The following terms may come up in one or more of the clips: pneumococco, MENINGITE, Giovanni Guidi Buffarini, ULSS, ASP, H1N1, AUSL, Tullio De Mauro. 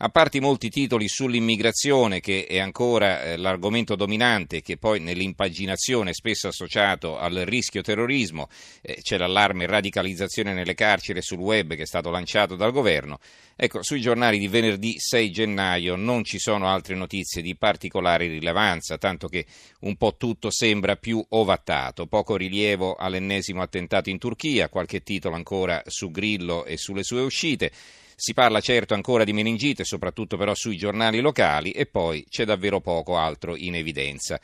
A parte molti titoli sull'immigrazione, che è ancora l'argomento dominante, che poi nell'impaginazione è spesso associato al rischio terrorismo, c'è l'allarme radicalizzazione nelle carceri sul web che è stato lanciato dal governo. Ecco, sui giornali di venerdì 6 gennaio non ci sono altre notizie di particolare rilevanza, tanto che un po' tutto sembra più ovattato. Poco rilievo all'ennesimo attentato in Turchia, qualche titolo ancora su Grillo e sulle sue uscite. Si parla certo ancora di meningite, soprattutto però sui giornali locali, e poi c'è davvero poco altro in evidenza.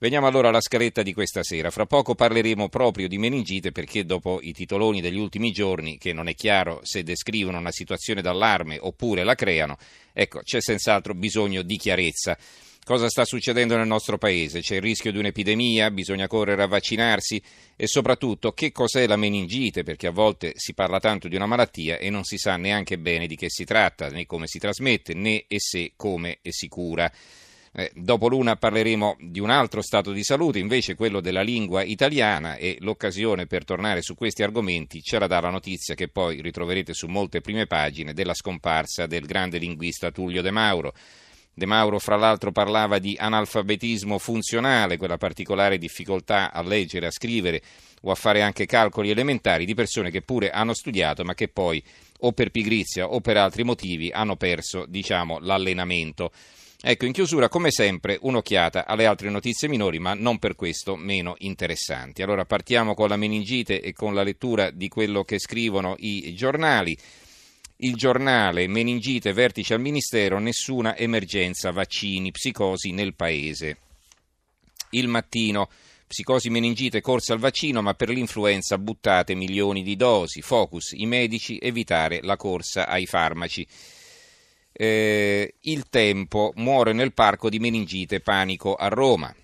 Veniamo allora alla scaletta di questa sera. Fra poco parleremo proprio di meningite, perché dopo i titoloni degli ultimi giorni, che non è chiaro se descrivono una situazione d'allarme oppure la creano, ecco, c'è senz'altro bisogno di chiarezza. Cosa sta succedendo nel nostro paese? C'è il rischio di un'epidemia? Bisogna correre a vaccinarsi? E soprattutto, che cos'è la meningite? Perché a volte si parla tanto di una malattia e non si sa neanche bene di che si tratta, né come si trasmette, né e se come è sicura. Dopo l'una parleremo di un altro stato di salute, invece quello della lingua italiana, e l'occasione per tornare su questi argomenti ce la dà la notizia che poi ritroverete su molte prime pagine della scomparsa del grande linguista Tullio De Mauro. De Mauro, fra l'altro, parlava di analfabetismo funzionale, quella particolare difficoltà a leggere, a scrivere o a fare anche calcoli elementari di persone che pure hanno studiato ma che poi o per pigrizia o per altri motivi hanno perso, diciamo, l'allenamento. Ecco, in chiusura, come sempre, un'occhiata alle altre notizie minori, ma non per questo meno interessanti. Allora partiamo con la meningite e con la lettura di quello che scrivono i giornali. Il Giornale: meningite, vertice al Ministero, nessuna emergenza vaccini, psicosi nel paese. Il Mattino: psicosi, meningite, corsa al vaccino, ma per l'influenza buttate milioni di dosi. Focus: i medici, evitare la corsa ai farmaci. Il Tempo: muore nel parco di meningite, panico a Roma.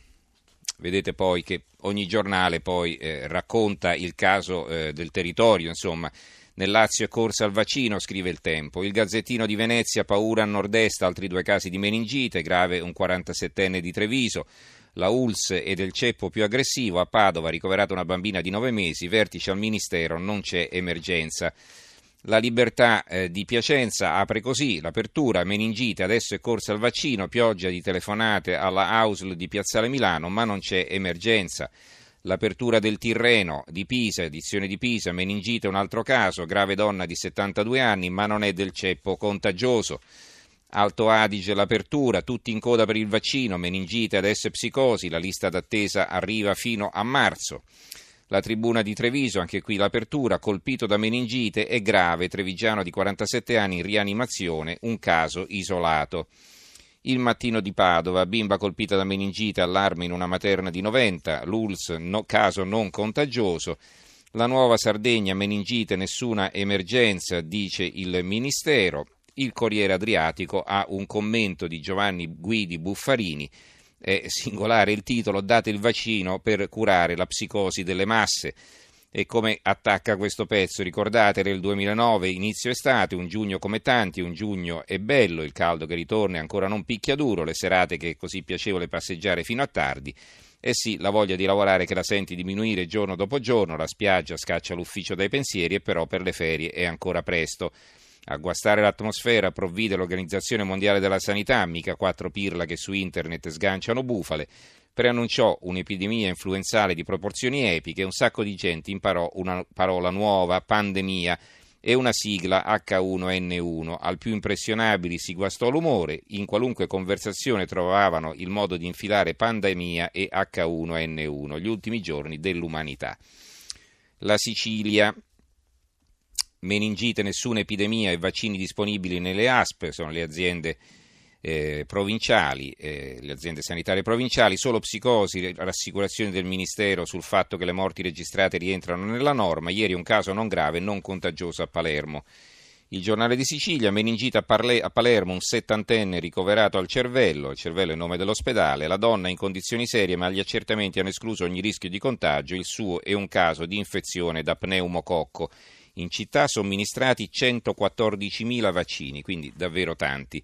Vedete poi che ogni giornale poi racconta il caso del territorio, insomma. Nel Lazio è corsa al vaccino, scrive il Tempo. Il Gazzettino di Venezia: paura a nord-est, altri 2 casi di meningite, grave un 47enne di Treviso. La ULSS è del ceppo più aggressivo, a Padova ricoverata una bambina di 9 mesi, vertice al Ministero, non c'è emergenza. La Libertà di Piacenza apre così l'apertura: meningite, adesso è corsa al vaccino, pioggia di telefonate alla AUSL di Piazzale Milano, ma non c'è emergenza. L'apertura del Tirreno di Pisa, edizione di Pisa: meningite un altro caso, grave donna di 72 anni, ma non è del ceppo contagioso. Alto Adige, l'apertura: tutti in coda per il vaccino, meningite, adesso è psicosi, la lista d'attesa arriva fino a marzo. La Tribuna di Treviso, anche qui l'apertura: colpito da meningite è grave, trevigiano di 47 anni in rianimazione, un caso isolato. Il Mattino di Padova: bimba colpita da meningite, allarme in una materna di 90, l'ULSS, no, caso non contagioso. La Nuova Sardegna: meningite, nessuna emergenza, dice il Ministero. Il Corriere Adriatico ha un commento di Giovanni Guidi Buffarini, è singolare il titolo: date il vaccino per curare la psicosi delle masse. E come attacca questo pezzo? Ricordate nel 2009, inizio estate, un giugno come tanti, un giugno è bello, il caldo che ritorna e ancora non picchia duro, le serate che è così piacevole passeggiare fino a tardi, e sì, la voglia di lavorare che la senti diminuire giorno dopo giorno, la spiaggia scaccia l'ufficio dai pensieri, e però per le ferie è ancora presto. A guastare l'atmosfera provvide l'Organizzazione Mondiale della Sanità, mica 4 pirla che su internet sganciano bufale, preannunciò un'epidemia influenzale di proporzioni epiche, un sacco di gente imparò una parola nuova, pandemia, e una sigla H1N1, al più impressionabili si guastò l'umore, in qualunque conversazione trovavano il modo di infilare pandemia e H1N1, gli ultimi giorni dell'umanità. La Sicilia: meningite, nessuna epidemia e vaccini disponibili nelle ASP, sono le aziende provinciali, le aziende sanitarie provinciali. Solo psicosi, rassicurazioni del Ministero sul fatto che le morti registrate rientrano nella norma. Ieri un caso non grave, non contagioso a Palermo. Il Giornale di Sicilia, meningite a Palermo, un settantenne ricoverato al cervello in nome dell'ospedale, la donna in condizioni serie ma gli accertamenti hanno escluso ogni rischio di contagio, il suo è un caso di infezione da pneumococco. In città somministrati 114.000 vaccini, quindi davvero tanti.